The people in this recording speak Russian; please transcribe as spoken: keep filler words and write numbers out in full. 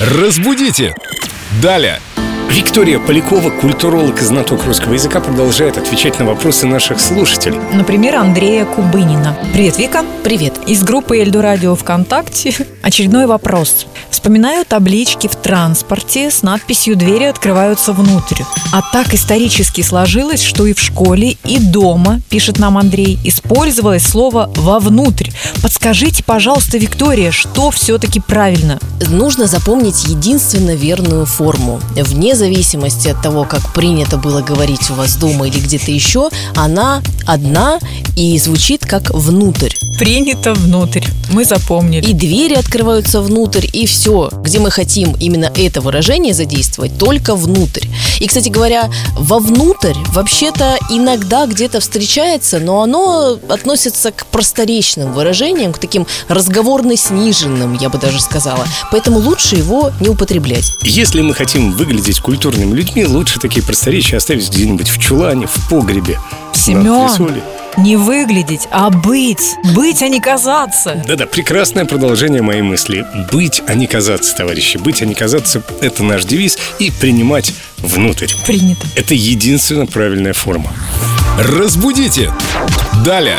Разбудите! Даля! Виктория Полякова, культуролог и знаток русского языка, продолжает отвечать на вопросы наших слушателей. Например, Андрея Кубынина. Привет, Вика. Привет. Из группы Эльдорадио ВКонтакте очередной вопрос. Вспоминаю таблички в транспорте с надписью «Двери открываются внутрь». А так исторически сложилось, что и в школе, и дома, пишет нам Андрей, использовалось слово «вовнутрь». Подскажите, пожалуйста, Виктория, что все-таки правильно? Нужно запомнить единственно верную форму. Вне зависимости от того, как принято было говорить у вас дома или где-то еще, она одна и звучит как «внутрь». Принято «внутрь». Мы запомнили. И двери открываются внутрь, и все, где мы хотим именно это выражение задействовать, только «внутрь». И, кстати говоря, «вовнутрь» вообще-то иногда где-то встречается, но оно относится к просторечным выражениям, к таким разговорно-сниженным, я бы даже сказала. Поэтому лучше его не употреблять. Если мы хотим выглядеть культурными людьми, лучше такие просторечия оставить где-нибудь в чулане, в погребе. Семен, не выглядеть, а быть. Быть, а не казаться. Да-да, прекрасное продолжение моей мысли. Быть, а не казаться, товарищи. Быть, а не казаться – это наш девиз. И принимать внутрь. Принято. Это единственная правильная форма. Разбудите! Далее.